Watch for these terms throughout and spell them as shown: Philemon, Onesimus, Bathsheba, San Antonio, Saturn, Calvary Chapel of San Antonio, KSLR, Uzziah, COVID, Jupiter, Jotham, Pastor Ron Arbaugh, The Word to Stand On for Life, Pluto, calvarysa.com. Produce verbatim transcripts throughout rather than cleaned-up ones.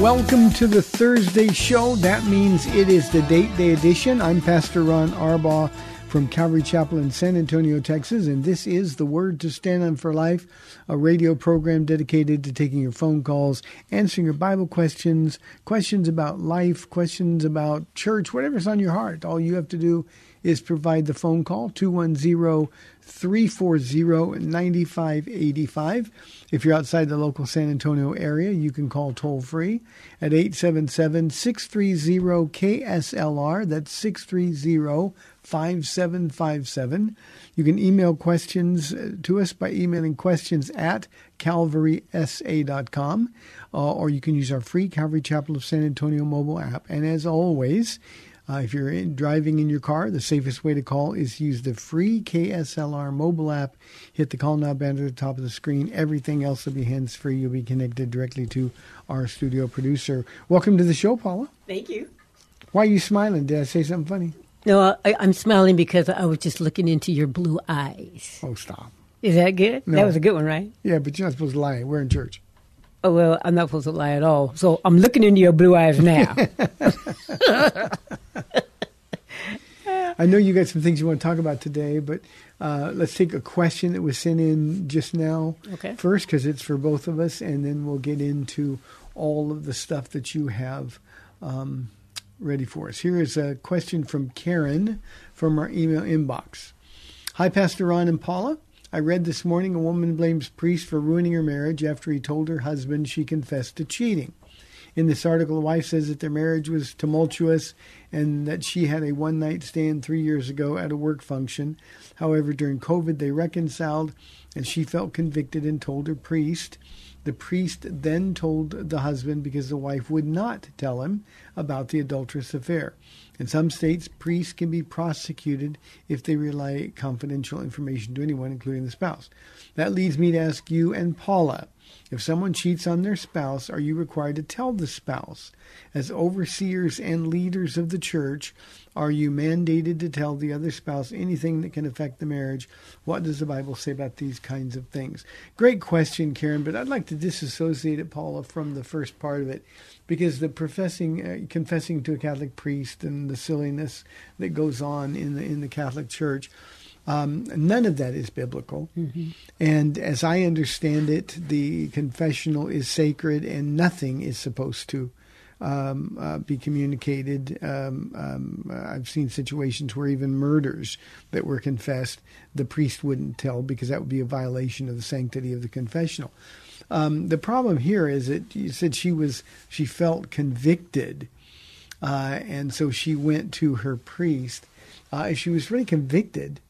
Welcome to the Thursday show. That means it is the Date Day edition. I'm Pastor Ron Arbaugh from Calvary Chapel in San Antonio, Texas, and this is The Word to Stand On for Life, a radio program dedicated to taking your phone calls, answering your Bible questions, questions about life, questions about church, whatever's on your heart. All you have to do is provide the phone call, two one zero, three four zero, nine five eight five. If you're outside the local San Antonio area, you can call toll-free at eight seven seven, six three zero, K S L R. That's six three zero, five seven five seven. You can email questions to us by emailing questions at calvary s a dot com, uh, or you can use our free Calvary Chapel of San Antonio mobile app. And as always, Uh, if you're in, driving in your car, the safest way to call is use the free K S L R mobile app. Hit the call now button at the top of the screen. Everything else will be hands-free. You'll be connected directly to our studio producer. Welcome to the show, Paula. Thank you. Why are you smiling? Did I say something funny? No, I, I'm smiling because I was just looking into your blue eyes. Oh, stop. Is that good? No. That was a good one, right? Yeah, but you're not supposed to lie. We're in church. Oh, well, I'm not supposed to lie at all. So I'm looking into your blue eyes now. I know you got some things you want to talk about today, but uh, let's take a question that was sent in just now okay. first, because it's for both of us, and then we'll get into all of the stuff that you have um, ready for us. Here is a question from Karen from our email inbox. Hi, Pastor Ron and Paula. I read this morning a woman blames priest for ruining her marriage after he told her husband she confessed to cheating. In this article, the wife says that their marriage was tumultuous and that she had a one-night stand three years ago at a work function. However, during COVID, they reconciled, and she felt convicted and told her priest. The priest then told the husband because the wife would not tell him about the adulterous affair. In some states, priests can be prosecuted if they relay confidential information to anyone, including the spouse. That leads me to ask you and Paula, if someone cheats on their spouse, are you required to tell the spouse? As overseers and leaders of the church, are you mandated to tell the other spouse anything that can affect the marriage? What does the Bible say about these kinds of things? Great question, Karen, but I'd like to disassociate it, Paula, from the first part of it, because the professing, uh, confessing to a Catholic priest and the silliness that goes on in the, in the Catholic Church, um, none of that is biblical. Mm-hmm. And as I understand it, the confessional is sacred and nothing is supposed to um, uh, be communicated. Um, um, I've seen situations where even murders that were confessed, the priest wouldn't tell because that would be a violation of the sanctity of the confessional. Um, the problem here is that you said she was she felt convicted, uh, and so she went to her priest. Uh, if she was really convicted,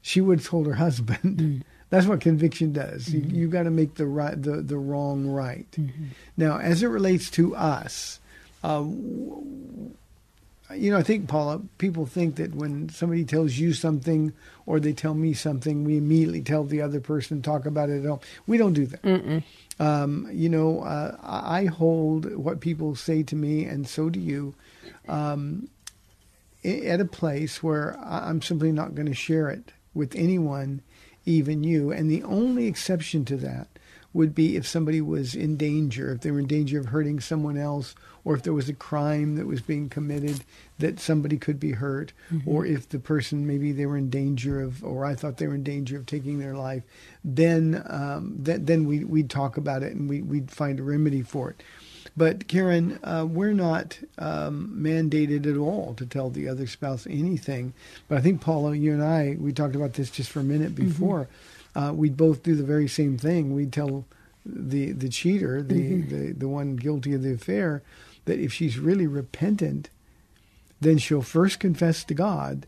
she would have told her husband. Mm-hmm. That's what conviction does. Mm-hmm. You, you've got to make the right, the, the wrong right. Mm-hmm. Now, as it relates to us, uh, you know, I think, Paula, people think that when somebody tells you something or they tell me something, we immediately tell the other person, talk about it at all. We don't do that. Mm-mm. Um, you know, uh, I hold what people say to me, and so do you, um, at a place where I'm simply not going to share it with anyone, even you. And the only exception to that would be if somebody was in danger, if they were in danger of hurting someone else, or if there was a crime that was being committed that somebody could be hurt, mm-hmm. or if the person, maybe they were in danger of, or I thought they were in danger of taking their life, then um, th- then we, we'd talk about it and we, we'd find a remedy for it. But Karen, uh, we're not um, mandated at all to tell the other spouse anything. But I think, Paula, you and I, we talked about this just for a minute before, mm-hmm. Uh, we'd both do the very same thing. We'd tell the the cheater, the, mm-hmm. the, the one guilty of the affair, that if she's really repentant, then she'll first confess to God,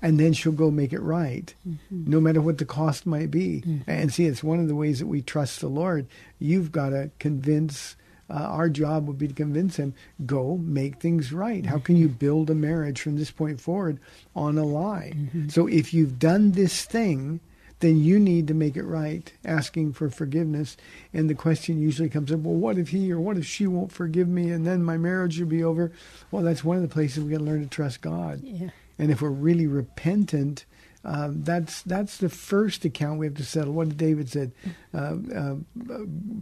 and then she'll go make it right, mm-hmm. no matter what the cost might be. Mm-hmm. And see, it's one of the ways that we trust the Lord. You've got to convince, uh, our job would be to convince him, go make things right. Mm-hmm. How can you build a marriage from this point forward on a lie? Mm-hmm. So if you've done this thing, then you need to make it right, asking for forgiveness. And the question usually comes up, well, what if he or what if she won't forgive me and then my marriage will be over? Well, that's one of the places we got to learn to trust God. Yeah. And if we're really repentant, um, that's that's the first account we have to settle. What David said, uh, uh,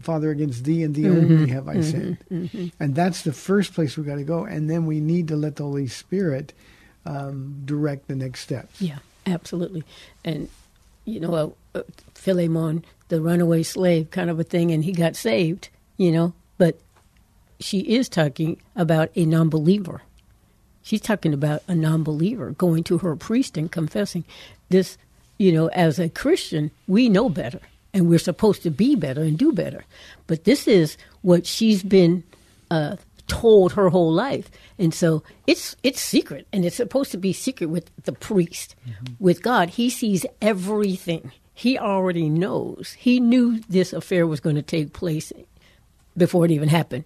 Father, against thee and thee mm-hmm. only have I mm-hmm. sinned. Mm-hmm. And that's the first place we got to go. And then we need to let the Holy Spirit um, direct the next steps. Yeah, absolutely. And you know, uh, uh, Philemon, the runaway slave kind of a thing, and he got saved, you know. But she is talking about a non-believer. She's talking about a non-believer going to her priest and confessing this, you know, as a Christian, we know better, and we're supposed to be better and do better. But this is what she's been uh, told her whole life. And so it's it's secret, and it's supposed to be secret with the priest. Mm-hmm. With God, he sees everything. He already knows. He knew this affair was going to take place before it even happened.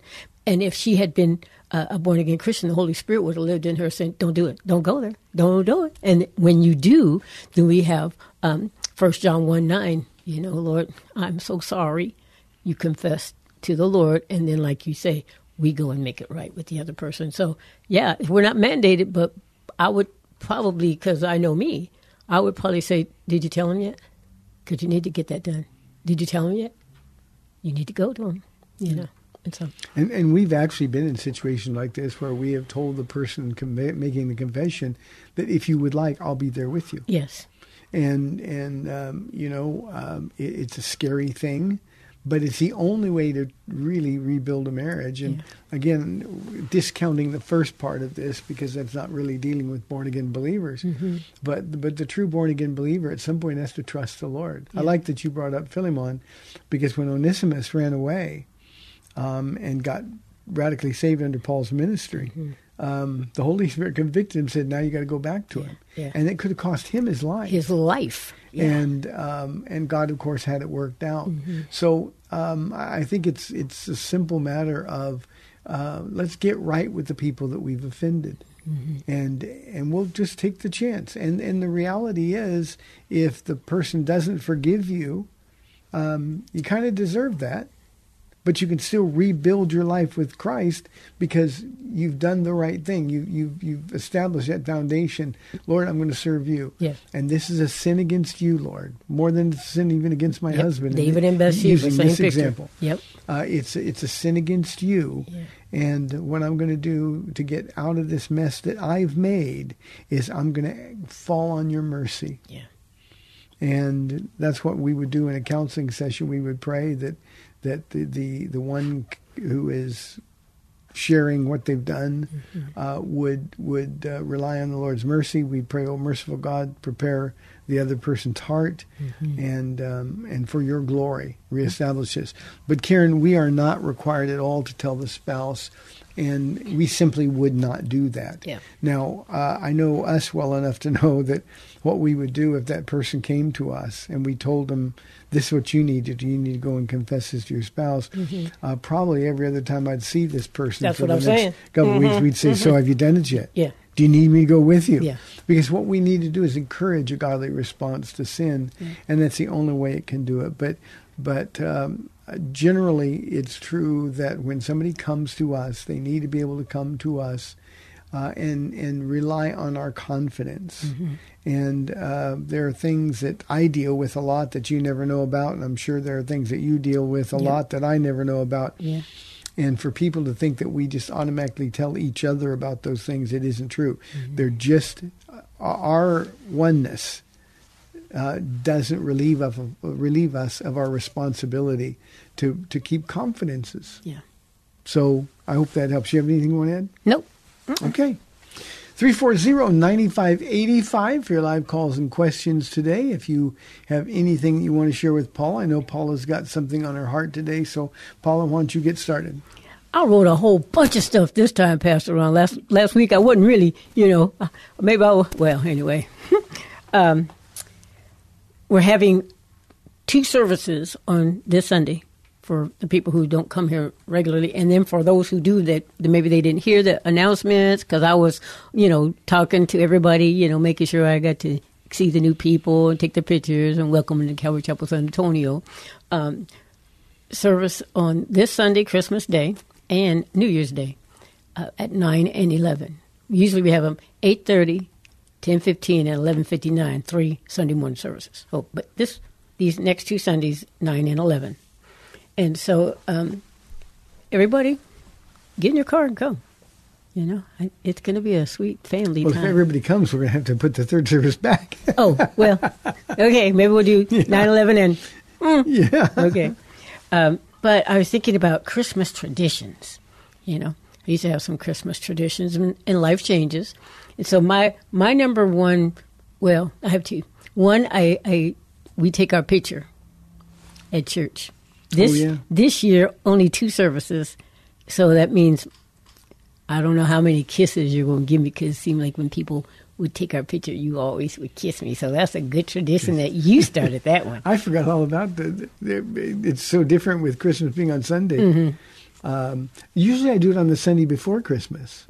And if she had been uh, a born-again Christian, the Holy Spirit would have lived in her saying, don't do it. Don't go there. Don't do it. And when you do, then we have um, First John one nine, you know, Lord, I'm so sorry. You confess to the Lord, and then like you say, we go and make it right with the other person. So, yeah, we're not mandated, but I would probably, because I know me, I would probably say, did you tell him yet? Because you need to get that done. Did you tell him yet? You need to go to him, you know. And, so. and and we've actually been in situations like this where we have told the person conve- making the confession that if you would like, I'll be there with you. Yes. And, and um, you know, um, it, it's a scary thing. But it's the only way to really rebuild a marriage. And yeah. again, discounting the first part of this because that's not really dealing with born-again believers. Mm-hmm. But but the true born-again believer at some point has to trust the Lord. Yeah. I like that you brought up Philemon because when Onesimus ran away um, and got radically saved under Paul's ministry, mm-hmm. um, the Holy Spirit convicted him and said, now you got to go back to yeah. him. Yeah. And it could have cost him his life. His life. Yeah. And um, and God, of course, had it worked out. Mm-hmm. So um, I think it's it's a simple matter of uh, let's get right with the people that we've offended, mm-hmm. and and we'll just take the chance. And and the reality is, if the person doesn't forgive you, um, you kind of deserve that, but you can still rebuild your life with Christ because you've done the right thing. You, you, you've established that foundation. Lord, I'm going to serve you. Yes. And this is a sin against you, Lord, more than a sin even against my yep. husband. David and, and Bathsheba, using same this picture. Example. Yep. Uh, it's, it's a sin against you. Yeah. And what I'm going to do to get out of this mess that I've made is I'm going to fall on your mercy. Yeah. And that's what we would do in a counseling session. We would pray that that the, the, the one who is sharing what they've done mm-hmm. uh, would would uh, rely on the Lord's mercy. We pray, oh, merciful God, prepare the other person's heart mm-hmm. and um, and for your glory, reestablish this. But Karen, we are not required at all to tell the spouse, and we simply would not do that. Yeah. Now, uh, I know us well enough to know that what we would do if that person came to us and we told them, this is what you need to do. You need to go and confess this to your spouse. Mm-hmm. Uh, probably every other time I'd see this person That's for the next saying. couple mm-hmm. weeks, we'd say, mm-hmm. so have you done it yet? Yeah. Do you need me to go with you? Yeah. Because what we need to do is encourage a godly response to sin, yeah. and that's the only way it can do it. But but um, generally, it's true that when somebody comes to us, they need to be able to come to us uh, and, and rely on our confidence. Mm-hmm. And uh, there are things that I deal with a lot that you never know about, and I'm sure there are things that you deal with a yeah. lot that I never know about. Yeah. And for people to think that we just automatically tell each other about those things, it isn't true. Mm-hmm. They're just, uh, our oneness uh, doesn't relieve, of, uh, relieve us of our responsibility to, to keep confidences. Yeah. So I hope that helps. You have anything you want to add? Nope. Mm-mm. Okay. three four zero, nine five eight five for your live calls and questions today. If you have anything you want to share with Paula, I know Paula's got something on her heart today. So, Paula, why don't you get started? I wrote a whole bunch of stuff this time, Pastor Ron. Last last week I wasn't really, you know, maybe I was, well, anyway. um, we're having two services on this Sunday for the people who don't come here regularly, and then for those who do that, maybe they didn't hear the announcements because I was, you know, talking to everybody, you know, making sure I got to see the new people and take the pictures and welcome them to Calvary Chapel, San Antonio. Um, service on this Sunday, Christmas Day, and New Year's Day uh, at nine and eleven. Usually we have them eight thirty, ten fifteen, and eleven fifty-nine, three Sunday morning services. Oh, but this these next two Sundays, nine and eleven. And so, um, everybody, get in your car and come. You know, it's going to be a sweet family well, time. Well, if everybody comes, we're going to have to put the third service back. Oh, well, okay, maybe we'll do yeah. nine eleven and... Mm. Yeah. Okay. Um, but I was thinking about Christmas traditions, you know. I used to have some Christmas traditions, and, and life changes. And so my, my number one, well, I have two. One, I, I we take our picture at church. This oh, yeah. this year, only two services, so that means I don't know how many kisses you're going to give me, because it seemed like when people would take our picture, you always would kiss me. So that's a good tradition that you started that one. I forgot all about that. It's so different with Christmas being on Sunday. Mm-hmm. Um, usually I do it on the Sunday before Christmas.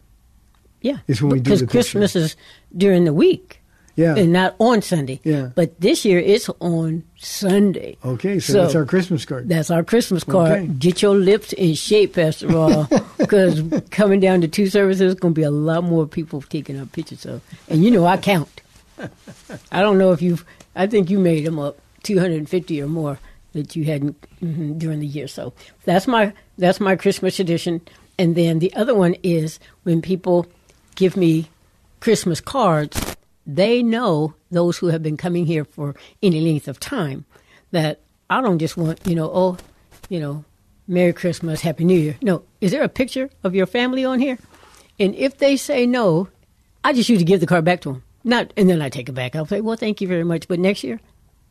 Yeah, is when we do the picture. Christmas is during the week. Yeah. And not on Sunday. Yeah. But this year it's on Sunday. Okay, so, so that's our Christmas card. That's our Christmas card. Okay. Get your lips in shape, Pastor Ron, because coming down to two services, going to be a lot more people taking up pictures of. And you know, I count. I don't know if you've, I think you made them up, two hundred fifty or more that you had mm-hmm, during the year. So that's my that's my Christmas tradition. And then the other one is when people give me Christmas cards. They know, those who have been coming here for any length of time, that I don't just want, you know, oh, you know, Merry Christmas, Happy New Year. No, is there a picture of your family on here? And if they say no, I just usually give the card back to them. Not, and then I take it back. I'll say, well, thank you very much, but next year,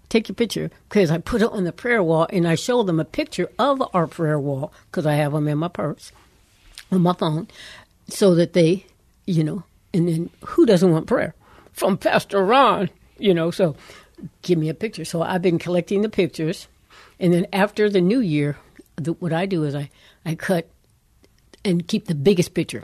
take your picture, because I put it on the prayer wall, and I show them a picture of our prayer wall, because I have them in my purse, on my phone, so that they, you know, and then who doesn't want prayer? From Pastor Ron, you know, so give me a picture. So I've been collecting the pictures. And then after the new year, the, what I do is I, I cut and keep the biggest picture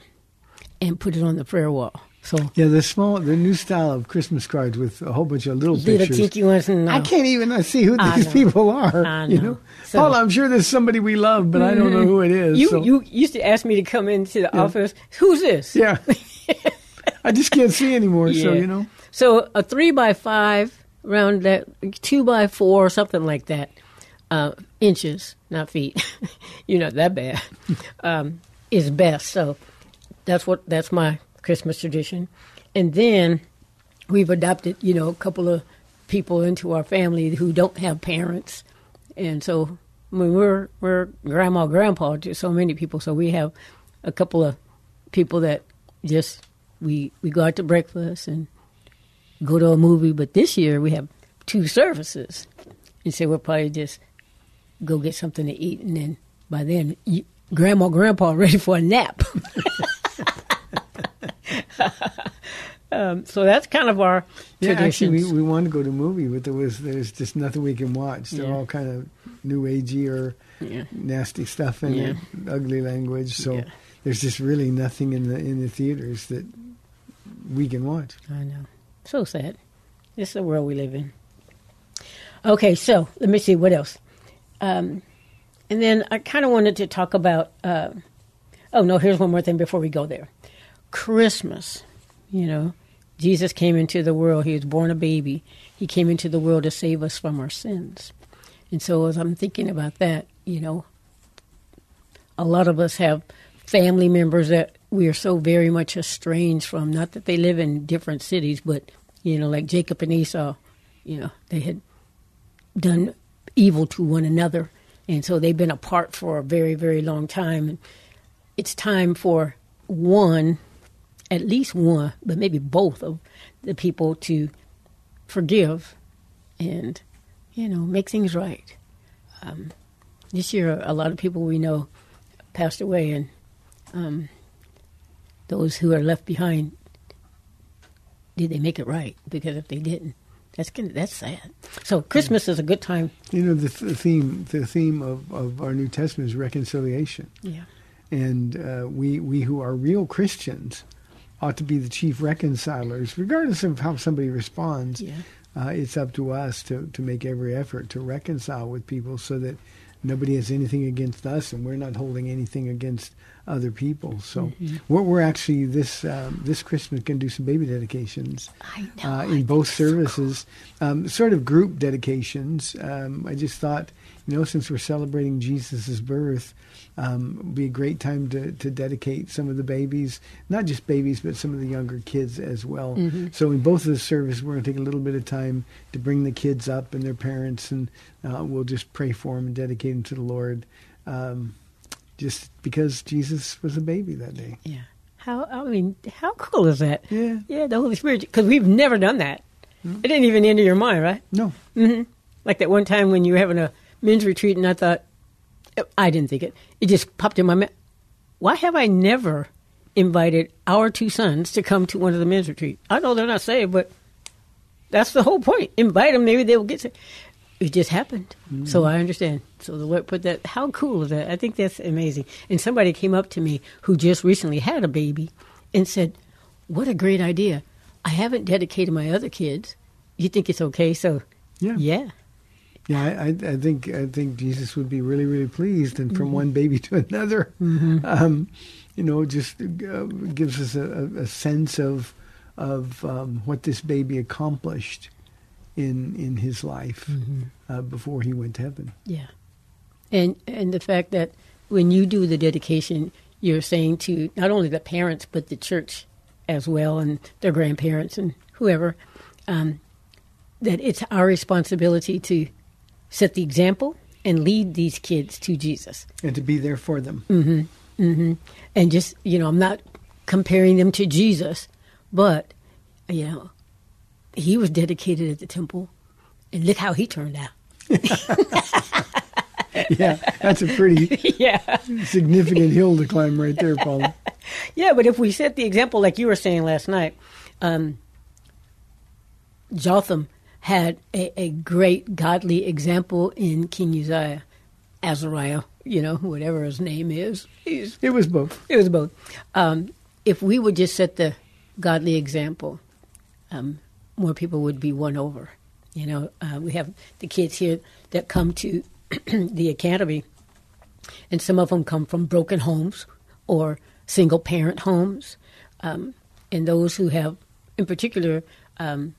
and put it on the prayer wall. So yeah, the small, the new style of Christmas cards with a whole bunch of little, little pictures. Tiki ones, no. I can't even see who I these know. people are. I know. You know? So, Paula, I'm sure there's somebody we love, but mm-hmm. I don't know who it is. You, so. you used to ask me to come into the yeah. office. Who's this? Yeah. I just can't see anymore, yeah. so, you know. So a three by five, around that, two by four, something like that, uh, inches, not feet. You're not that bad. Um, is best. So that's what that's my Christmas tradition. And then we've adopted, you know, a couple of people into our family who don't have parents, and so I mean, we're we're grandma, grandpa to so many people. So we have a couple of people that just. We we go out to breakfast and go to a movie, but this year we have two services. And so we'll probably just go get something to eat, and then by then, you, Grandma and Grandpa are ready for a nap. um, so that's kind of our yeah, traditions. Actually, we, we wanted to go to a movie, but there was there's just nothing we can watch. They're yeah. all kind of new agey or yeah. nasty stuff in yeah. it, ugly language, so... Yeah. There's just really nothing in the in the theaters that we can watch. I know. So sad. This is the world we live in. Okay, so let me see what else. Um, and then I kind of wanted to talk about, uh, oh, no, here's one more thing before we go there. Christmas, you know, Jesus came into the world. He was born a baby. He came into the world to save us from our sins. And so as I'm thinking about that, you know, a lot of us have family members that we are so very much estranged from, not that they live in different cities, but, you know, like Jacob and Esau, you know, they had done evil to one another. And so they've been apart for a very, very long time. And it's time for one, at least one, but maybe both of the people to forgive and, you know, make things right. Um, this year, a lot of people we know passed away, and um, those who are left behind, did they make it right? Because if they didn't, that's kind of, that's sad. So Christmas is a good time. You know, the th- theme the theme of, of our New Testament is reconciliation. Yeah. And uh, we we who are real Christians ought to be the chief reconcilers, regardless of how somebody responds. Yeah. Uh, it's up to us to, to make every effort to reconcile with people so that nobody has anything against us, and we're not holding anything against other people. So mm-hmm. we're, we're actually, this um, this Christmas, going to do some baby dedications I know, uh, in I both services, so cool. um, sort of group dedications. Um, I just thought, you know, since we're celebrating Jesus' birth, um, it would be a great time to, to dedicate some of the babies, not just babies, but some of the younger kids as well. Mm-hmm. So in both of the services, we're going to take a little bit of time to bring the kids up and their parents, and uh, we'll just pray for them and dedicate them to the Lord, um, just because Jesus was a baby that day. Yeah. How, I mean, how cool is that? Yeah. Yeah, the Holy Spirit, because we've never done that. Mm-hmm. It didn't even enter your mind, right? No. Mm-hmm. Like that one time when you were having a men's retreat, and I thought, I didn't think it. It just popped in my mind. Why have I never invited our two sons to come to one of the men's retreats? I know they're not saved, but that's the whole point. Invite them, maybe they will get saved. It just happened. Mm-hmm. So I understand. So the Lord put that. How cool is that? I think that's amazing. And somebody came up to me who just recently had a baby and said, what a great idea. I haven't dedicated my other kids. You think it's okay? So, yeah. Yeah. Yeah, I, I think I think Jesus would be really, really pleased. And from mm-hmm. one baby to another, mm-hmm. um, you know, just uh, gives us a, a sense of of um, what this baby accomplished in in his life mm-hmm. uh, before he went to heaven. Yeah, and and the fact that when you do the dedication, you're saying to not only the parents but the church as well, and their grandparents and whoever, um, that it's our responsibility to set the example and lead these kids to Jesus. And to be there for them. Mm-hmm, mm-hmm. And just, you know, I'm not comparing them to Jesus, but, you know, he was dedicated at the temple, and look how he turned out. Yeah, that's a pretty yeah. significant hill to climb right there, Paula. Yeah, but if we set the example, like you were saying last night, um, Jotham had a, a great godly example in King Uzziah, Azariah, you know, whatever his name is. He's, it was both. It was both. Um, if we would just set the godly example, um, more people would be won over. You know, uh, we have the kids here that come to the academy, and some of them come from broken homes or single-parent homes, um, and those who have, in particular, um,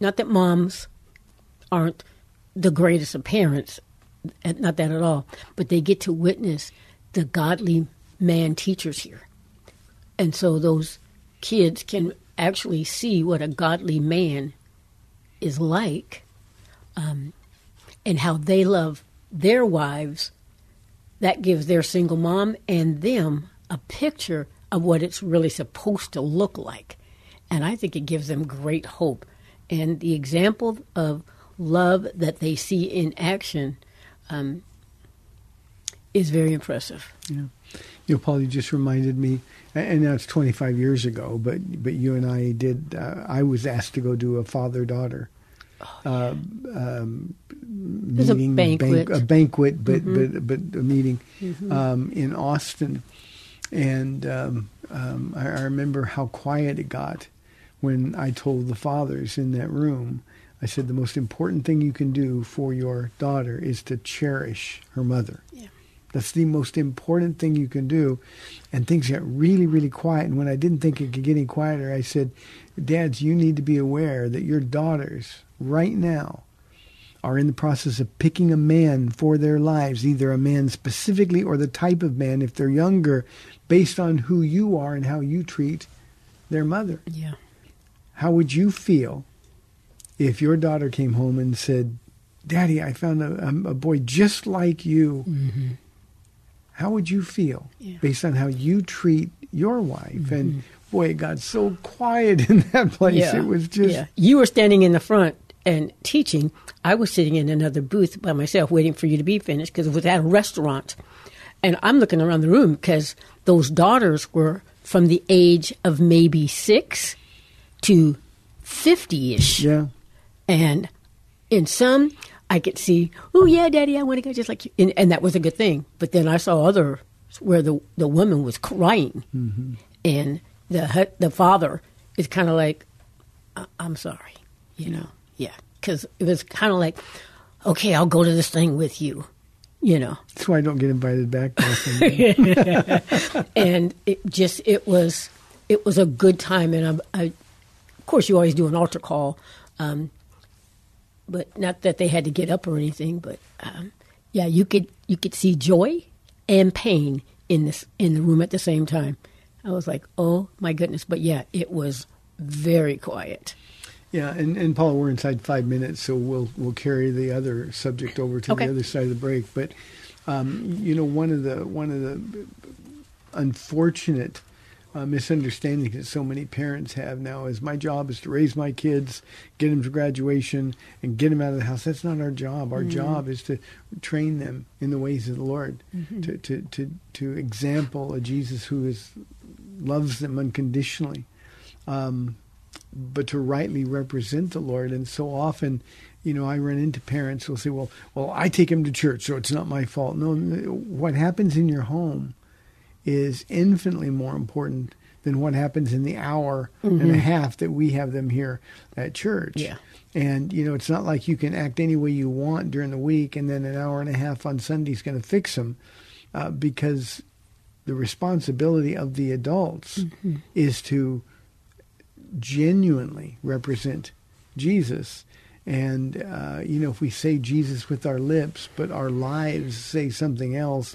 not that moms aren't the greatest of parents, not that at all, but they get to witness the godly man teachers here. And so those kids can actually see what a godly man is like, um, and how they love their wives. That gives their single mom and them a picture of what it's really supposed to look like. And I think it gives them great hope. And the example of love that they see in action um, is very impressive. Yeah. You know, Paul, you just reminded me, and now it's twenty-five years ago, but but you and I did, uh, I was asked to go do a father-daughter oh, yeah. uh, um, meeting. A banquet. Ban- a banquet, but, mm-hmm. but, but a meeting mm-hmm. um, in Austin. And um, um, I, I remember how quiet it got when I told the fathers in that room. I said, the most important thing you can do for your daughter is to cherish her mother. Yeah. That's the most important thing you can do. And things got really, really quiet. And when I didn't think it could get any quieter, I said, Dads, you need to be aware that your daughters right now are in the process of picking a man for their lives, either a man specifically or the type of man, if they're younger, based on who you are and how you treat their mother. Yeah. How would you feel if your daughter came home and said, Daddy, I found a, a boy just like you? Mm-hmm. How would you feel yeah. based on how you treat your wife? Mm-hmm. And boy, it got so quiet in that place. Yeah. It was just... Yeah. You were standing in the front and teaching. I was sitting in another booth by myself waiting for you to be finished because it was at a restaurant. And I'm looking around the room because those daughters were from the age of maybe six to fifty-ish. Yeah. And in some, I could see, oh, yeah, Daddy, I want to go just like you. And, and that was a good thing. But then I saw others where the the woman was crying. Mm-hmm. And the the father is kind of like, I- I'm sorry, you know. Yeah, because it was kind of like, okay, I'll go to this thing with you, you know. That's why I don't get invited back. And it just, it was it was a good time. And I, I of course, you always do an altar call. Um, but not that they had to get up or anything, but um, yeah, you could you could see joy and pain in this in the room at the same time. I was like, oh my goodness! But yeah, it was very quiet. Yeah, and, and Paula, we're inside five minutes, so we'll we'll carry the other subject over to okay. the other side of the break. But um, you know, one of the one of the unfortunate Uh, misunderstandings that so many parents have now is my job is to raise my kids, get them to graduation, and get them out of the house. That's not our job. Our mm-hmm. job is to train them in the ways of the Lord, mm-hmm. to, to, to, to example a Jesus who is loves them unconditionally, um, but to rightly represent the Lord. And so often, you know, I run into parents who will say, well, well, I take him to church, so it's not my fault. No, what happens in your home is infinitely more important than what happens in the hour mm-hmm. and a half that we have them here at church. Yeah. And, you know, it's not like you can act any way you want during the week and then an hour and a half on Sunday is going to fix them uh, because the responsibility of the adults mm-hmm. is to genuinely represent Jesus. And, uh, you know, if we say Jesus with our lips, but our lives say something else,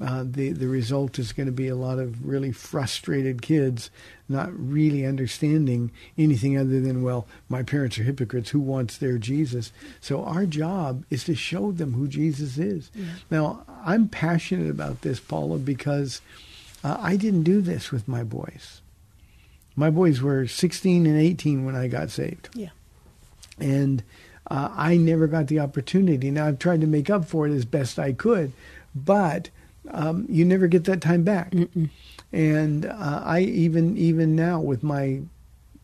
Uh, the, the result is going to be a lot of really frustrated kids not really understanding anything other than, well, my parents are hypocrites. Who wants their Jesus? So our job is to show them who Jesus is. Yeah. Now, I'm passionate about this, Paula, because uh, I didn't do this with my boys. My boys were sixteen and eighteen when I got saved. Yeah. And uh, I never got the opportunity. Now, I've tried to make up for it as best I could, but... Um, you never get that time back. Mm-mm. And uh, I even even now with my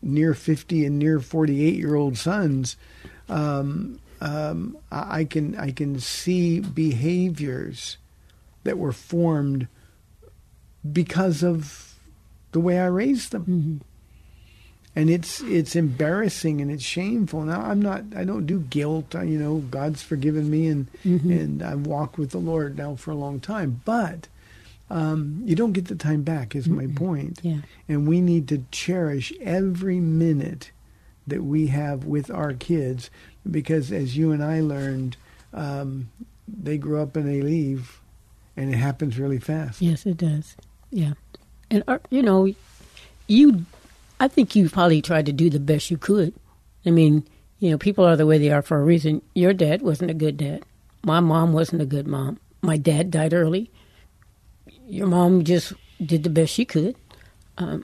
near fifty and near forty-eight year old sons, um, um, I can I can see behaviors that were formed because of the way I raised them, mm-hmm. and it's it's embarrassing and it's shameful. Now I'm not I don't do guilt. I, you know, God's forgiven me and mm-hmm. and I've walked with the Lord now for a long time. But um, you don't get the time back is my mm-hmm. point. Yeah. And we need to cherish every minute that we have with our kids because as you and I learned, um, they grow up and they leave, and it happens really fast. Yes, it does. Yeah, and uh, you know, you. I think you probably tried to do the best you could. I mean, you know, people are the way they are for a reason. Your dad wasn't a good dad. My mom wasn't a good mom. My dad died early. Your mom just did the best she could. Um,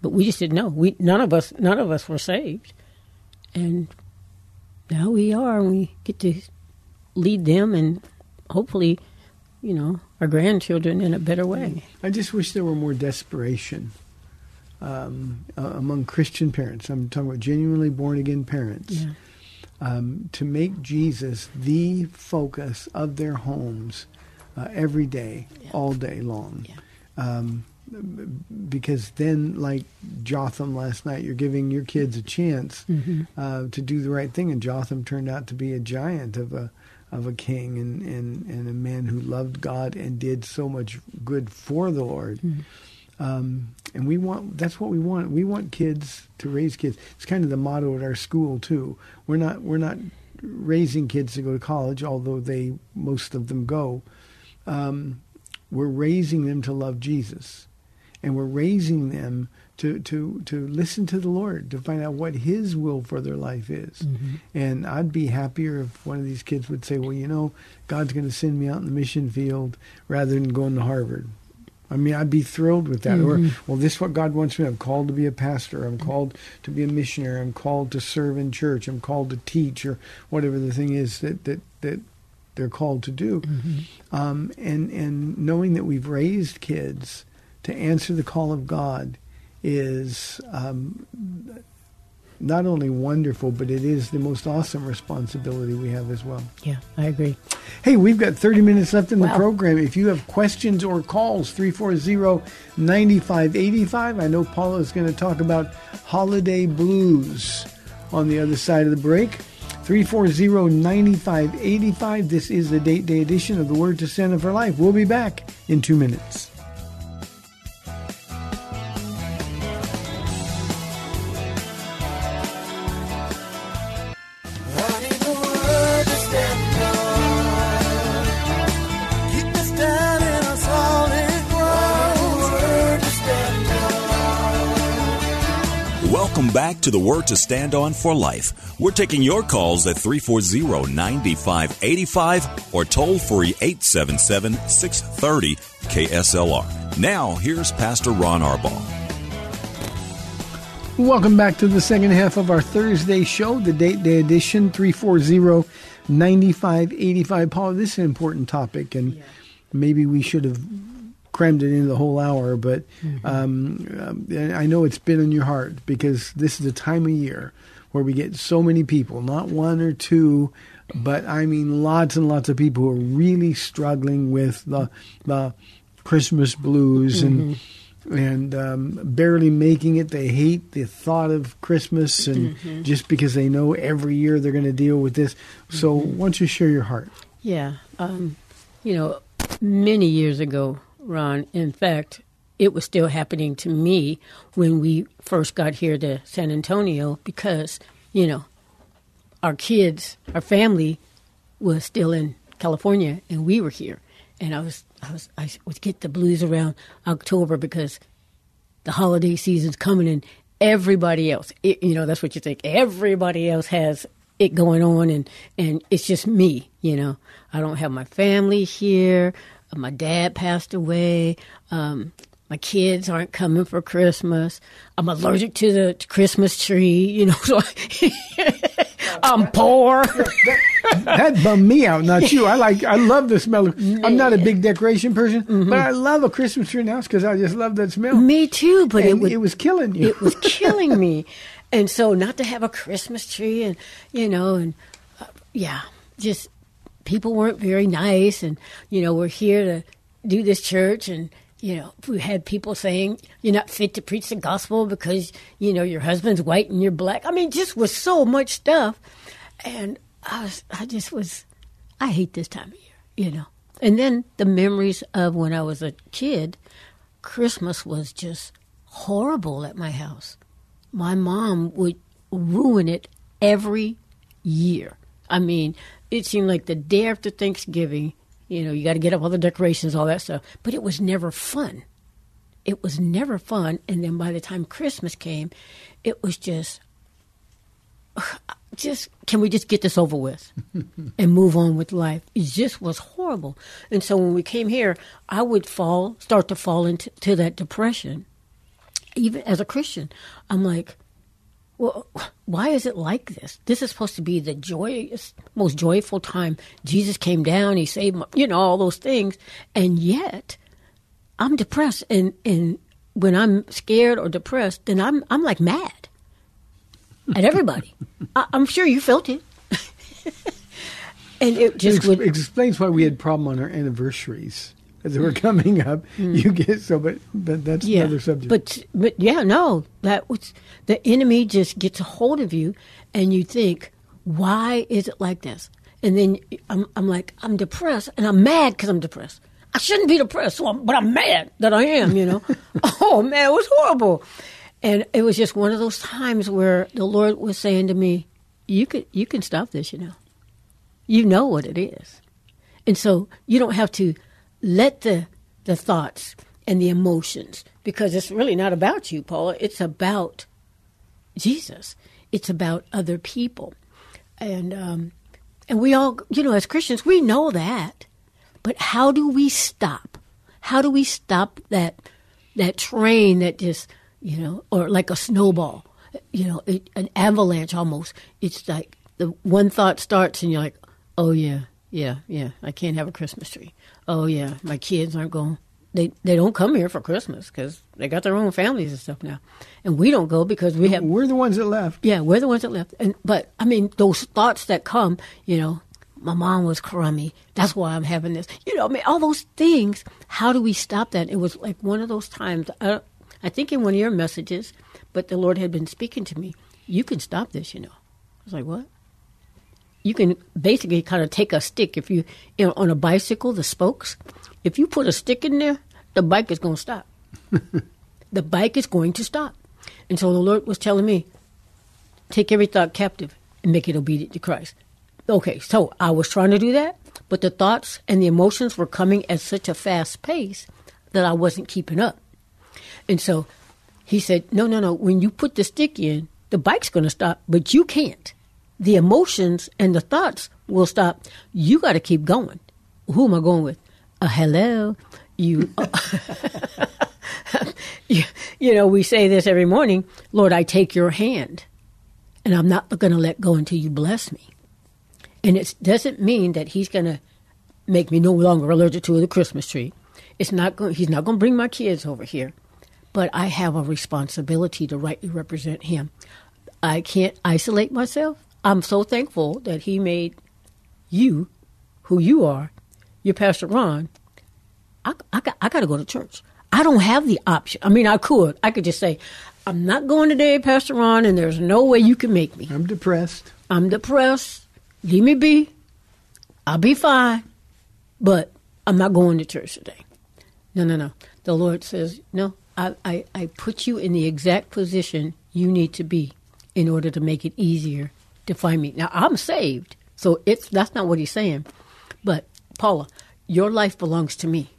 but we just didn't know. We none of us none of us were saved. And now we are, and we get to lead them and hopefully, you know, our grandchildren in a better way. I just wish there were more desperation. Um, uh, among Christian parents, I'm talking about genuinely born-again parents, yeah. um, to make Jesus the focus of their homes uh, every day, yeah. all day long. Yeah. Um, because then, like Jotham last night, you're giving your kids a chance mm-hmm. uh, to do the right thing. And Jotham turned out to be a giant of a of a king and, and, and a man who loved God and did so much good for the Lord. Mm-hmm. Um, and we want, that's what we want. We want kids to raise kids. It's kind of the motto at our school too. We're not, we're not raising kids to go to college, although they, most of them go. Um, we're raising them to love Jesus, and we're raising them to, to, to listen to the Lord, to find out what his will for their life is. Mm-hmm. And I'd be happier if one of these kids would say, well, you know, God's going to send me out in the mission field rather than going to Harvard. I mean, I'd be thrilled with that. Mm-hmm. Or, well, this is what God wants me. I'm called to be a pastor. I'm called to be a missionary. I'm called to serve in church. I'm called to teach, or whatever the thing is that that, that they're called to do. Mm-hmm. Um, and, and knowing that we've raised kids to answer the call of God is um, not only wonderful, but it is the most awesome responsibility we have as well. Yeah, I agree. Hey, we've got thirty minutes left in wow. the program. If you have questions or calls, three four zero, nine five eight five. I know Paula is going to talk about holiday blues on the other side of the break. three four zero, nine five eight five. This is the Date Day edition of The Word to Stand On for Life. We'll be back in two minutes. Welcome back to The Word to Stand On for Life. We're taking your calls at three four zero, nine five eight five or toll-free eight seven seven, six three zero, K S L R. Now, here's Pastor Ron Arbaugh. Welcome back to the second half of our Thursday show, the Date Day edition, three four zero, nine five eight five. Paul, this is an important topic, and yeah. maybe we should have crammed it into the whole hour, but um, I know it's been in your heart, because this is the time of year where we get so many people, not one or two, but I mean lots and lots of people who are really struggling with the the Christmas blues and mm-hmm. and um, barely making it. They hate the thought of Christmas, and mm-hmm. just because they know every year they're going to deal with this. So mm-hmm. why don't you share your heart? Yeah. Um, you know, many years ago, Ron, in fact, it was still happening to me when we first got here to San Antonio, because, you know, our kids, our family was still in California, and we were here. And I was, I was, I would get the blues around October, because the holiday season's coming, and everybody else, it, you know, that's what you think. Everybody else has it going on, and, and it's just me, you know. I don't have my family here. My dad passed away. Um, my kids aren't coming for Christmas. I'm allergic to the to Christmas tree. You know, so I'm poor. that, that bummed me out, not you. I like. I love the smell. Of, I'm not a big decoration person, mm-hmm. but I love a Christmas tree in the house, because I just love that smell. Me too, but it, would, it was killing you. It was killing me, and so not to have a Christmas tree, and you know, and uh, yeah, just. People weren't very nice, and, you know, we're here to do this church, and, you know, we had people saying, you're not fit to preach the gospel because, you know, your husband's white and you're black. I mean, just was so much stuff. And I was, I just was, I hate this time of year, you know. And then the memories of when I was a kid, Christmas was just horrible at my house. My mom would ruin it every year. I mean, it seemed like the day after Thanksgiving, you know, you got to get up all the decorations, all that stuff. But it was never fun. It was never fun. And then by the time Christmas came, it was just, just can we just get this over with and move on with life? It just was horrible. And so when we came here, I would fall, start to fall into to that depression. Even as a Christian, I'm like, well, why is it like this? This is supposed to be the joyous, most joyful time. Jesus came down, he saved, my, you know, all those things. And yet, I'm depressed. And, and when I'm scared or depressed, then I'm I'm like mad at everybody. I, I'm sure you felt it. And it just it ex- would... It explains why we had a problem on our anniversaries. as we're coming up, mm. you get so, but, but that's yeah. another subject. But, but yeah, no, that was, the enemy just gets a hold of you and you think, why is it like this? And then I'm, I'm like, I'm depressed and I'm mad because I'm depressed. I shouldn't be depressed, so I'm, but I'm mad that I am, you know. Oh, man, it was horrible. And it was just one of those times where the Lord was saying to me, you can, you can stop this, you know. You know what it is. And so you don't have to let the the thoughts and the emotions, because it's really not about you, Paula. It's about Jesus. It's about other people. And um, and we all, you know, as Christians, we know that. But how do we stop? How do we stop that that train that just, you know, or like a snowball, you know, it, an avalanche almost. It's like the one thought starts and you're like, oh, yeah, yeah, yeah, I can't have a Christmas tree. Oh, yeah, my kids aren't going. They they don't come here for Christmas because they got their own families and stuff now. And we don't go because we have. We're the ones that left. Yeah, we're the ones that left. And but, I mean, those thoughts that come, you know, my mom was crummy. That's why I'm having this. You know, I mean, all those things. How do we stop that? It was like one of those times. I, I think in one of your messages, but the Lord had been speaking to me. You can stop this, you know. I was like, what? You can basically kind of take a stick. If you, you know, on a bicycle, the spokes, if you put a stick in there, the bike is going to stop. The bike is going to stop. And so the Lord was telling me, take every thought captive and make it obedient to Christ. Okay, so I was trying to do that, but the thoughts and the emotions were coming at such a fast pace that I wasn't keeping up. And so he said, no, no, no, when you put the stick in, the bike's going to stop, but you can't. The emotions and the thoughts will stop. You got to keep going. Who am I going with? Uh, hello? You, uh, you, you know, we say this every morning, Lord, I take your hand, and I'm not going to let go until you bless me. And it doesn't mean that he's going to make me no longer allergic to the Christmas tree. It's not going, he's not going to bring my kids over here. But I have a responsibility to rightly represent him. I can't isolate myself. I'm so thankful that he made you who you are. You're Pastor Ron. I, I, I got to go to church. I don't have the option. I mean, I could. I could just say, I'm not going today, Pastor Ron, and there's no way you can make me. I'm depressed. I'm depressed. Leave me be. I'll be fine. But I'm not going to church today. No, no, no. The Lord says, no, I, I, I put you in the exact position you need to be in order to make it easier to find me. Now, I'm saved, so it's that's not what he's saying. But, Paula, your life belongs to me.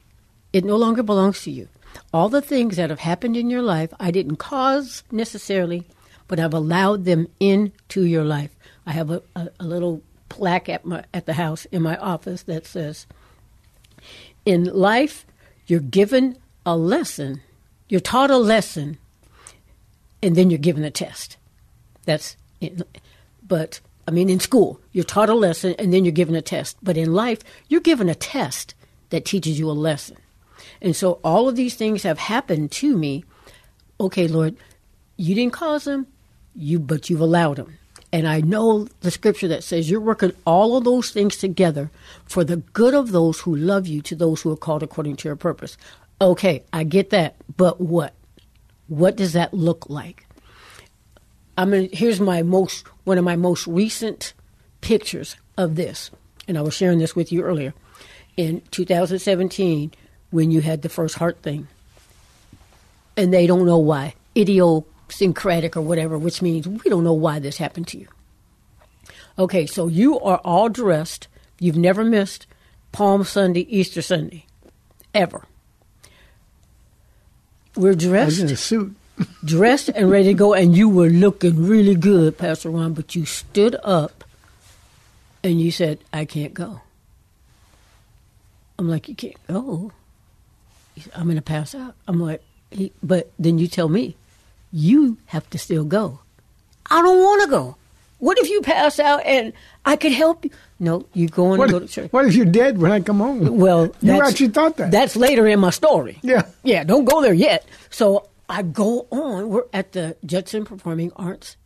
It no longer belongs to you. All the things that have happened in your life, I didn't cause necessarily, but I've allowed them into your life. I have a, a, a little plaque at my at the house in my office that says, in life you're given a lesson, you're taught a lesson, and then you're given a test. That's in, but I mean in school you're taught a lesson and then you're given a test, but in life you're given a test that teaches you a lesson. And so all of these things have happened to me. Okay, Lord, you didn't cause them, you but you've allowed them. And I know the scripture that says you're working all of those things together for the good of those who love you, to those who are called according to your purpose. Okay, I get that, but what? What does that look like? I mean, here's my most one of my most recent pictures of this, and I was sharing this with you earlier. In two thousand seventeen, when you had the first heart thing, and they don't know why, idiosyncratic or whatever, which means we don't know why this happened to you. Okay, so you are all dressed. You've never missed Palm Sunday, Easter Sunday, ever. We're dressed. I was in a suit. Dressed and ready to go, and you were looking really good, Pastor Ron, but you stood up and you said, I can't go. I'm like, you can't go? I'm going to pass out. I'm like, but then you tell me. You have to still go. I don't want to go. What if you pass out and I could help you? No, you go on and go to church. What if you're dead when I come home? Well, you actually thought that. That's later in my story. Yeah. Yeah, don't go there yet. So I go on. We're at the Judson Performing Arts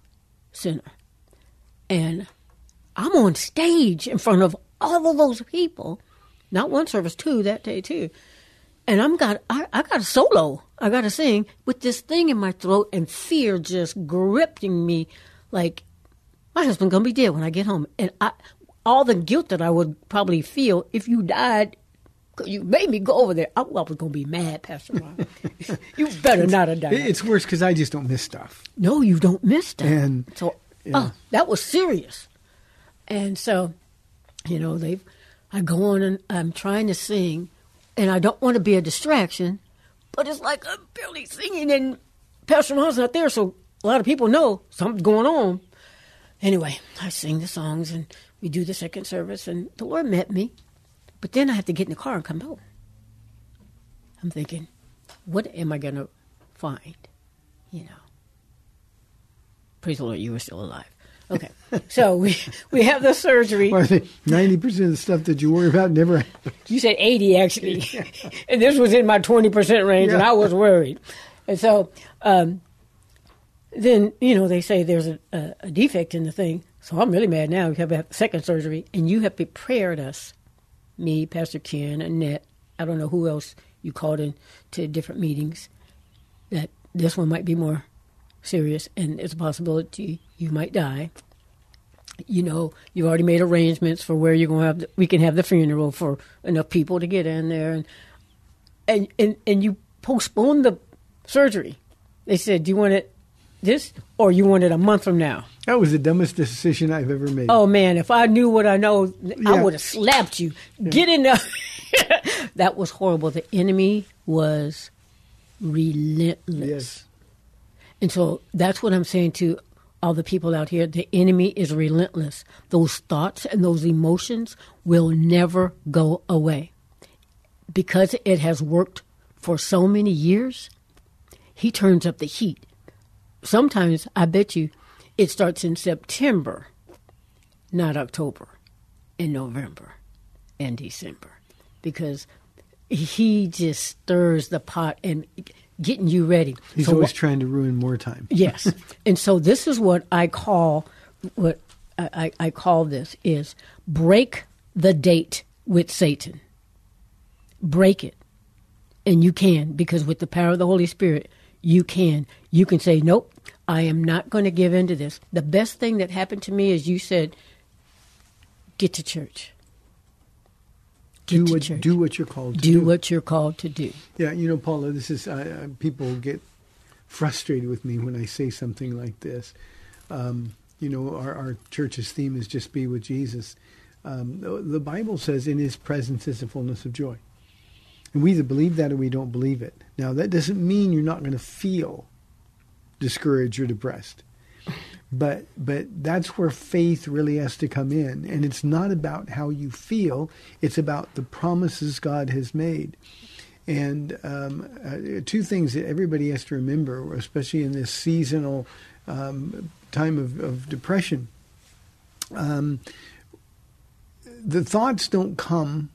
Center. And I'm on stage in front of all of those people. Not one service, two that day, too. And I'm got I, I got a solo. I got to sing with this thing in my throat and fear just gripping me like my husband's going to be dead when I get home. And I, all the guilt that I would probably feel if you died, you made me go over there. I, I was going to be mad, Pastor Ron. You better it's, not have died. It's worse because I just don't miss stuff. No, you don't miss stuff. And, so yeah. uh, that was serious. And so, you know, they, I go on and I'm trying to sing, and I don't want to be a distraction, but it's like I'm barely singing, and Pastor Ron's not there, so a lot of people know something's going on. Anyway, I sing the songs, and we do the second service, and the Lord met me. But then I have to get in the car and come home. I'm thinking, what am I going to find? You know. Praise the Lord, you were still alive. Okay, so we we have the surgery. Well, ninety percent of the stuff that you worry about never happens. You said eighty, actually. Yeah. And this was in my twenty percent range, yeah. And I was worried. And so um, then, you know, they say there's a, a, a defect in the thing. So I'm really mad now. We have a second surgery, and you have prepared us, me, Pastor Ken, Annette, I don't know who else you called in to different meetings, that this one might be more serious, and it's a possibility you might die. You know, you've already made arrangements for where you're going to have, the, we can have the funeral for enough people to get in there. And, and and and you postponed the surgery. They said, do you want it this or you want it a month from now? That was the dumbest decision I've ever made. Oh, man, if I knew what I know, yeah. I would have slapped you. Yeah. Get in there. That was horrible. The enemy was relentless. Yes. And so that's what I'm saying to all the people out here. The enemy is relentless. Those thoughts and those emotions will never go away. Because it has worked for so many years, he turns up the heat. Sometimes, I bet you, it starts in September, not October, and November, and December. Because he just stirs the pot and getting you ready. He's so always what, trying to ruin more time. Yes. And so this is what I call, what I, I call this is break the date with Satan. Break it. And you can, because with the power of the Holy Spirit, you can. You can say, nope, I am not going to give in to this. The best thing that happened to me is you said, get to church. Do what, do what you're called to do. Do what you're called to do. Yeah, you know, Paula, this is, uh, people get frustrated with me when I say something like this. Um, you know, our, our church's theme is just be with Jesus. Um, the, the Bible says in his presence is the fullness of joy. And we either believe that or we don't believe it. Now, that doesn't mean you're not going to feel discouraged or depressed. But but that's where faith really has to come in. And it's not about how you feel. It's about the promises God has made. And um, uh, two things that everybody has to remember, especially in this seasonal um, time of, of depression. Um, the thoughts don't come.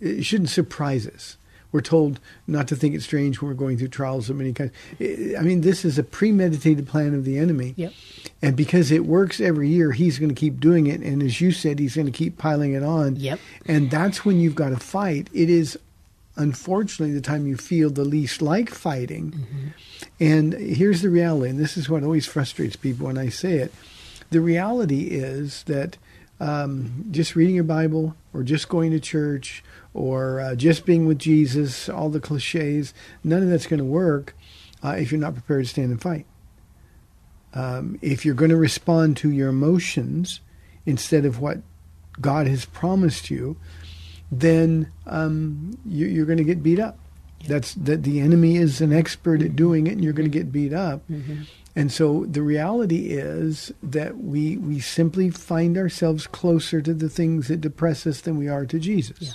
It shouldn't surprise us. We're told not to think it strange when we're going through trials of many kinds. I mean, this is a premeditated plan of the enemy. Yep. And because it works every year, he's going to keep doing it. And as you said, he's going to keep piling it on. Yep. And that's when you've got to fight. It is, unfortunately, the time you feel the least like fighting. Mm-hmm. And here's the reality, and this is what always frustrates people when I say it. The reality is that um, just reading your Bible or just going to church or uh, just being with Jesus, all the cliches, none of that's going to work uh, if you're not prepared to stand and fight. Um, if you're going to respond to your emotions instead of what God has promised you, then um, you, you're going to get beat up. Yeah. That's that the enemy is an expert at doing it, and you're going to get beat up. Mm-hmm. And so the reality is that we we simply find ourselves closer to the things that depress us than we are to Jesus. Yeah.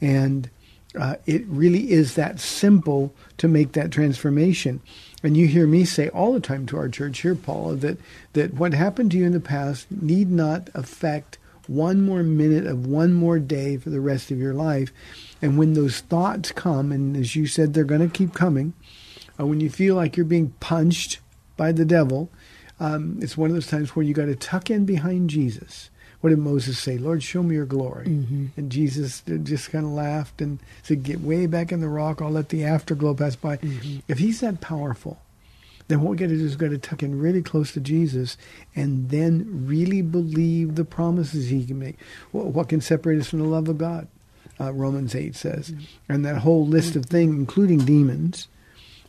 And uh, it really is that simple to make that transformation. And you hear me say all the time to our church here, Paula, that, that what happened to you in the past need not affect one more minute of one more day for the rest of your life. And when those thoughts come, and as you said, they're going to keep coming, uh, when you feel like you're being punched by the devil, um, it's one of those times where you got to tuck in behind Jesus. What did Moses say? Lord, show me your glory. Mm-hmm. And Jesus just kind of laughed and said, get way back in the rock. I'll let the afterglow pass by. Mm-hmm. If he's that powerful, then what we got to do is got to tuck in really close to Jesus and then really believe the promises he can make. What can separate us from the love of God? Uh, Romans eight says. Mm-hmm. And that whole list of things, including demons,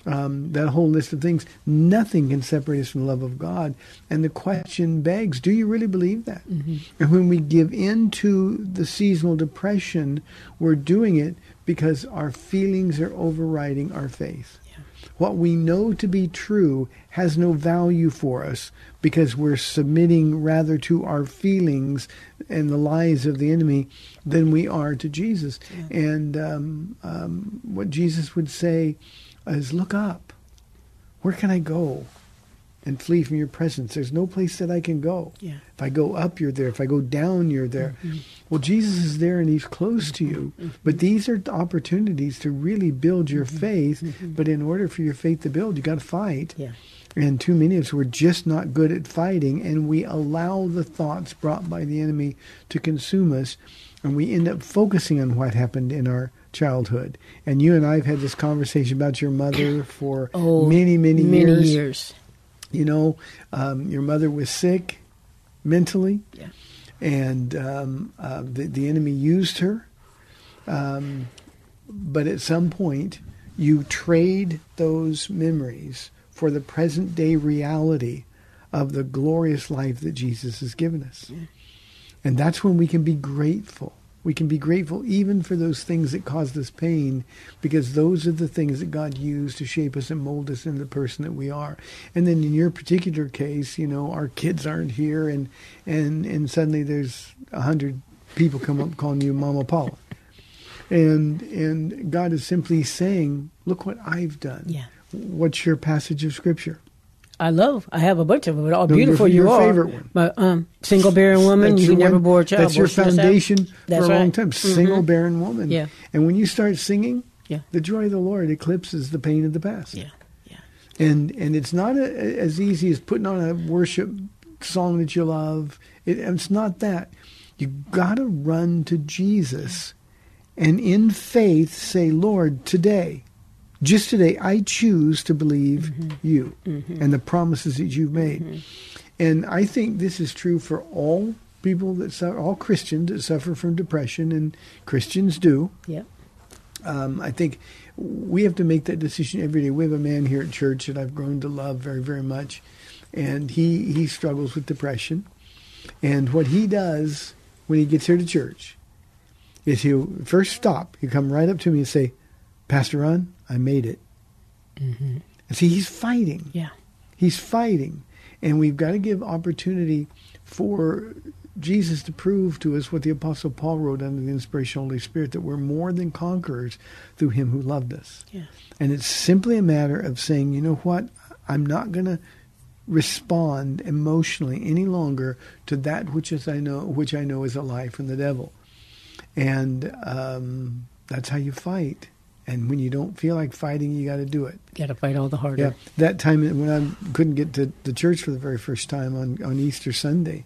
Um, that whole list of things, nothing can separate us from the love of God. And the question begs, do you really believe that? Mm-hmm. And when we give in to the seasonal depression, we're doing it because our feelings are overriding our faith. Yeah. What we know to be true has no value for us because we're submitting rather to our feelings and the lies of the enemy than we are to Jesus. Yeah. And um, um, what Jesus would say is, look up. Where can I go and flee from your presence? There's no place that I can go. Yeah. If I go up, you're there. If I go down, you're there. Mm-hmm. Well, Jesus is there and he's close to you. Mm-hmm. But these are opportunities to really build your mm-hmm. faith. Mm-hmm. But in order for your faith to build, you got to fight. Yeah. And too many of us, we're just not good at fighting. And we allow the thoughts brought by the enemy to consume us. And we end up focusing on what happened in our childhood. And you and I have had this conversation about your mother for oh, many, many, many years. years. You know, um, your mother was sick mentally, yeah. and um, uh, the, the enemy used her. Um, but at some point, you trade those memories for the present day reality of the glorious life that Jesus has given us. Yeah. And that's when we can be grateful. We can be grateful even for those things that caused us pain, because those are the things that God used to shape us and mold us into the person that we are. And then in your particular case, you know, our kids aren't here, and and, and suddenly there's a hundred people come up calling you Mama Paula. And and God is simply saying, look what I've done. Yeah. What's your passage of Scripture? I love. I have a bunch of them. All no, beautiful your, you your are. Your favorite one. But, um, single barren woman, you can never bore a child. That's your foundation that's for that's a long right. time. Mm-hmm. Single barren woman. Yeah. And when you start singing, yeah. the joy of the Lord eclipses the pain of the past. Yeah, yeah. And and it's not a, as easy as putting on a worship song that you love. It, it's not that. You got to run to Jesus and in faith say, Lord, today, just today, I choose to believe mm-hmm. you mm-hmm. and the promises that you've made. Mm-hmm. And I think this is true for all people that suffer, all Christians that suffer from depression, and Christians do. Yeah. Um, I think we have to make that decision every day. We have a man here at church that I've grown to love very, very much, and he, he struggles with depression. And what he does when he gets here to church is he'll first stop. He'll come right up to me and say, Pastor Ron, I made it. Mm-hmm. And see, he's fighting. Yeah. He's fighting. And we've got to give opportunity for Jesus to prove to us what the Apostle Paul wrote under the inspiration of the Holy Spirit, that we're more than conquerors through him who loved us. Yeah. And it's simply a matter of saying, you know what, I'm not going to respond emotionally any longer to that which is I know, which I know is a lie from the devil. And um, that's how you fight. And when you don't feel like fighting, you got to do it. Got to fight all the harder. Yeah, that time when I couldn't get to the church for the very first time on, on Easter Sunday,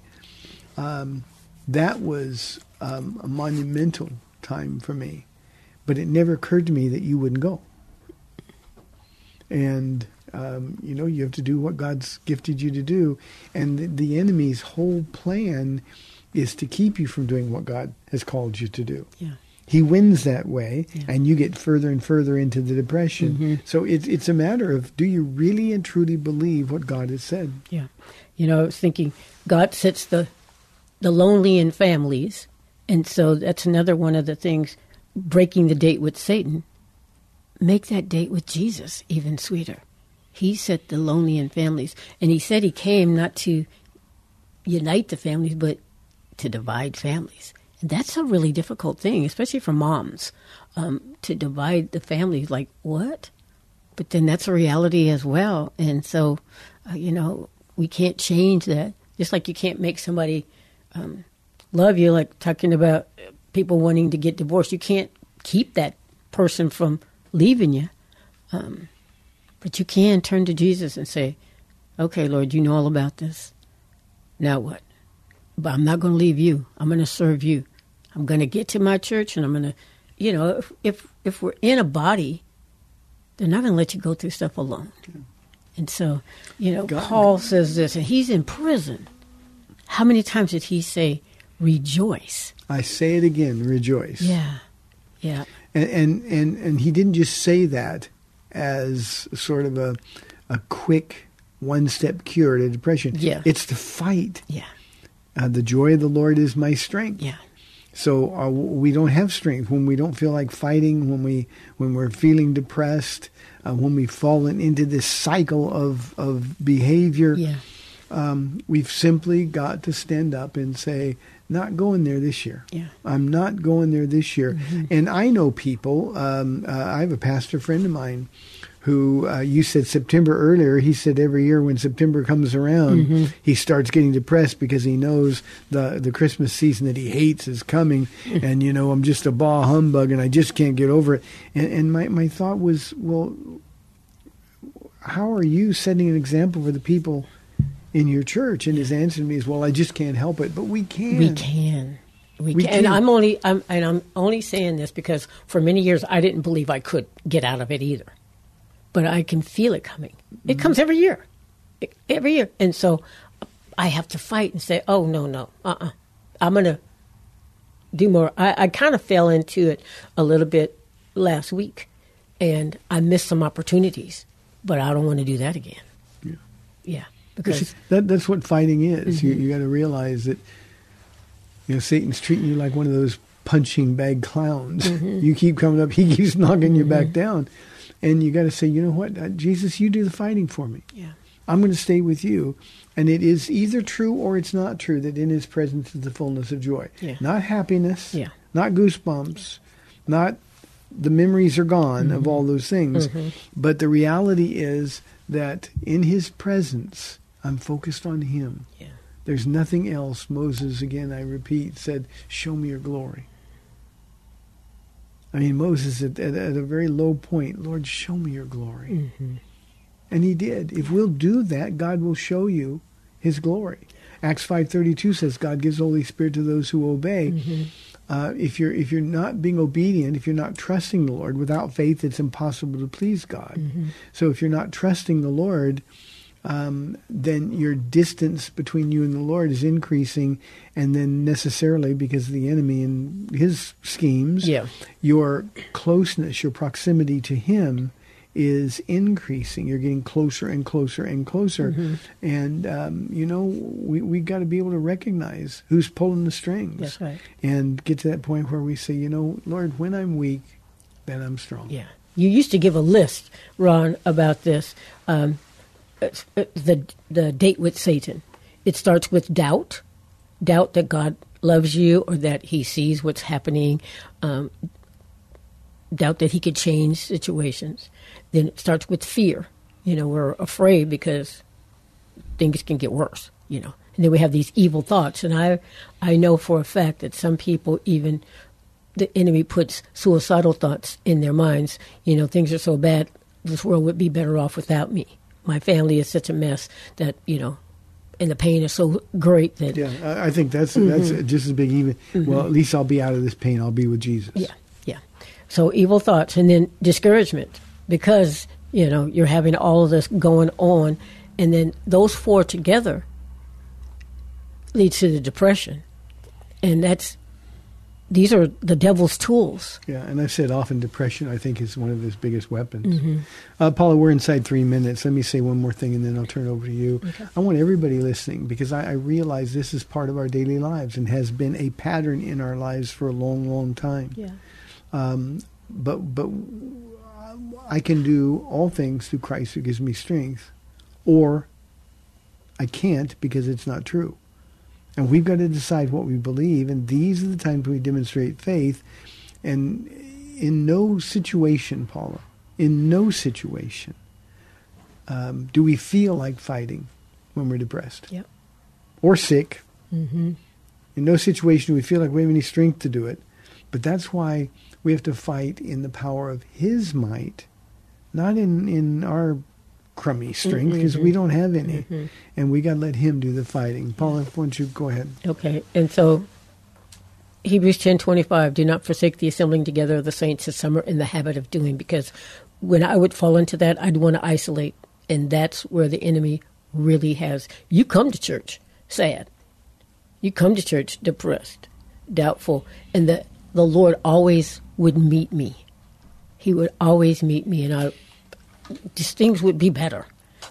um, that was um, a monumental time for me. But it never occurred to me that you wouldn't go. And, um, you know, you have to do what God's gifted you to do. And the, the enemy's whole plan is to keep you from doing what God has called you to do. Yeah. He wins that way, yeah. and you get further and further into the depression. Mm-hmm. So it's it's a matter of, do you really and truly believe what God has said? Yeah. You know, I was thinking, God sets the the lonely in families, and so that's another one of the things, breaking the date with Satan. Make that date with Jesus even sweeter. He set the lonely in families, and he said he came not to unite the families, but to divide families. That's a really difficult thing, especially for moms, um, to divide the family. Like, what? But then that's a reality as well. And so, uh, you know, we can't change that. Just like you can't make somebody um, love you, like talking about people wanting to get divorced. You can't keep that person from leaving you. Um, but you can turn to Jesus and say, okay, Lord, you know all about this. Now what? but I'm not going to leave you. I'm going to serve you. I'm going to get to my church, and I'm going to, you know, if if, if we're in a body, they're not going to let you go through stuff alone. Yeah. And so, you know, God. Paul says this, and he's in prison. How many times did he say, rejoice? I say it again, rejoice. Yeah, yeah. And and, and, and he didn't just say that as sort of a a quick one-step cure to depression. Yeah. It's the fight. Yeah. Uh, the joy of the Lord is my strength. Yeah. So uh, we don't have strength when we don't feel like fighting, when, we, when we're feeling depressed, uh, when we've fallen into this cycle of, of behavior. Yeah. Um, we've simply got to stand up and say, not going there this year. Yeah. I'm not going there this year. Mm-hmm. And I know people, um, uh, I have a pastor friend of mine who uh, you said September earlier, he said every year when September comes around, mm-hmm. he starts getting depressed because he knows the, the Christmas season that he hates is coming. And, you know, I'm just a bah humbug and I just can't get over it. And, and my, my thought was, well, how are you setting an example for the people in your church? And his answer to me is, well, I just can't help it. But we can. We can. We, we can. can. And I'm only, I'm, and I'm only saying this because for many years I didn't believe I could get out of it either. But I can feel it coming. It mm-hmm. comes every year, it, every year. And so I have to fight and say, oh, no, no, uh-uh. I'm going to do more. I, I kind of fell into it a little bit last week, and I missed some opportunities, but I don't want to do that again. Yeah. Yeah. Because that, that's what fighting is. Mm-hmm. You, you got to realize that, you know, Satan's treating you like one of those punching bag clowns. Mm-hmm. You keep coming up, he keeps knocking mm-hmm. you back down. And you got to say, you know what, Jesus, you do the fighting for me. Yeah. I'm going to stay with you. And it is either true or it's not true that in his presence is the fullness of joy. Yeah. Not happiness, yeah. not goosebumps, not the memories are gone mm-hmm. of all those things. Mm-hmm. But the reality is that in his presence, I'm focused on him. Yeah. There's nothing else. Moses, again, I repeat, said, show me your glory. I mean, Moses, at, at, at a very low point, Lord, show me your glory. Mm-hmm. And he did. If we'll do that, God will show you his glory. Acts five thirty-two says God gives the Holy Spirit to those who obey. Mm-hmm. Uh, if you're if you're not being obedient, if you're not trusting the Lord, without faith, it's impossible to please God. Mm-hmm. So if you're not trusting the Lord, um, then your distance between you and the Lord is increasing, and then necessarily because of the enemy and his schemes, yeah. your closeness, your proximity to him is increasing. You're getting closer and closer and closer. Mm-hmm. And, um, you know, we we got to be able to recognize who's pulling the strings. That's right. And get to that point where we say, you know, Lord, when I'm weak, then I'm strong. Yeah. You used to give a list, Ron, about this. Um The the date with Satan. It starts with doubt, doubt that God loves you or that he sees what's happening, um, doubt that he could change situations. Then it starts with fear. You know, we're afraid because things can get worse, you know. And then we have these evil thoughts. And I, I know for a fact that some people even, the enemy puts suicidal thoughts in their minds. You know, things are so bad, this world would be better off without me. My family is such a mess that, you know, and the pain is so great that... Yeah, I think that's mm-hmm. that's just as big even. Mm-hmm. Well, at least I'll be out of this pain. I'll be with Jesus. Yeah, yeah. So evil thoughts and then discouragement because, you know, you're having all of this going on. And then those four together leads to the depression. And that's... These are the devil's tools. Yeah, and I've said often depression, I think, is one of his biggest weapons. Mm-hmm. Uh, Paula, we're inside three minutes. Let me say one more thing, and then I'll turn it over to you. Okay. I want everybody listening, because I, I realize this is part of our daily lives and has been a pattern in our lives for a long, long time. Yeah. Um, but, but I can do all things through Christ who gives me strength, or I can't because it's not true. And we've got to decide what we believe, and these are the times we demonstrate faith. And in no situation, Paula, in no situation, um, do we feel like fighting when we're depressed yep. or sick. Mm-hmm. In no situation do we feel like we have any strength to do it. But that's why we have to fight in the power of his might, not in, in our crummy strength, because mm-hmm. we don't have any. Mm-hmm. And we got to let him do the fighting. Paula, why don't you go ahead? Okay. And so Hebrews ten twenty-five, do not forsake the assembling together of the saints, as some are in the habit of doing, because when I would fall into that, I'd want to isolate. And that's where the enemy really has. You come to church sad. You come to church depressed, doubtful. And the, the Lord always would meet me. He would always meet me. And I, just things would be better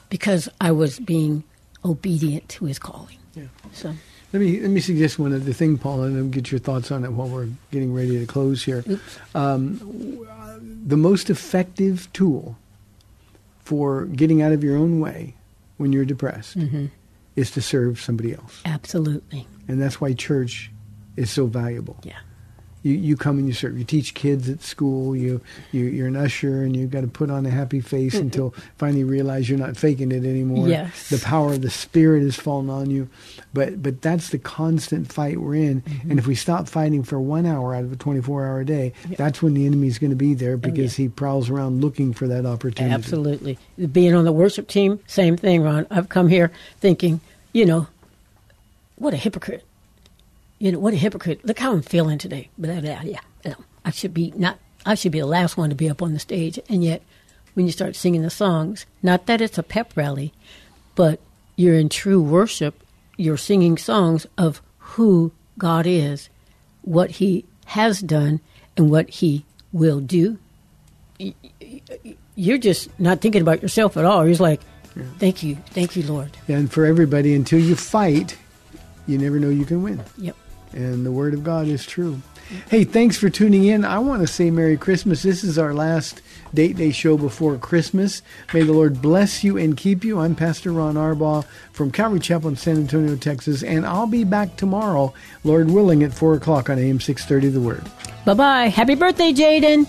because I was being obedient to his calling. Yeah. So let me let me suggest one other thing, Paul, and I'll get your thoughts on it while we're getting ready to close here. Um, the most effective tool for getting out of your own way when you're depressed mm-hmm. is to serve somebody else. Absolutely. And that's why church is so valuable. Yeah. You, you come and you serve. You teach kids at school. You, you, you're an usher, and you've got to put on a happy face mm-hmm. until finally you realize you're not faking it anymore. Yes. The power of the Spirit has fallen on you. But but that's the constant fight we're in. Mm-hmm. And if we stop fighting for one hour out of a twenty-four hour day, yep. that's when the enemy's going to be there, because oh, yeah. he prowls around looking for that opportunity. Absolutely. Being on the worship team, same thing, Ron. I've come here thinking, you know, what a hypocrite. You know, what a hypocrite. Look how I'm feeling today. Blah, blah, yeah, you know, I should be not. I should be the last one to be up on the stage. And yet, when you start singing the songs, not that it's a pep rally, but you're in true worship. You're singing songs of who God is, what he has done, and what he will do. You're just not thinking about yourself at all. You're just like, yeah. thank you. Thank you, Lord. And for everybody, until you fight, you never know you can win. Yep. And the Word of God is true. Hey, thanks for tuning in. I want to say Merry Christmas. This is our last Date Day show before Christmas. May the Lord bless you and keep you. I'm Pastor Ron Arbaugh from Calvary Chapel in San Antonio, Texas, and I'll be back tomorrow, Lord willing, at four o'clock on A M six thirty, The Word. Bye-bye. Happy birthday, Jaden.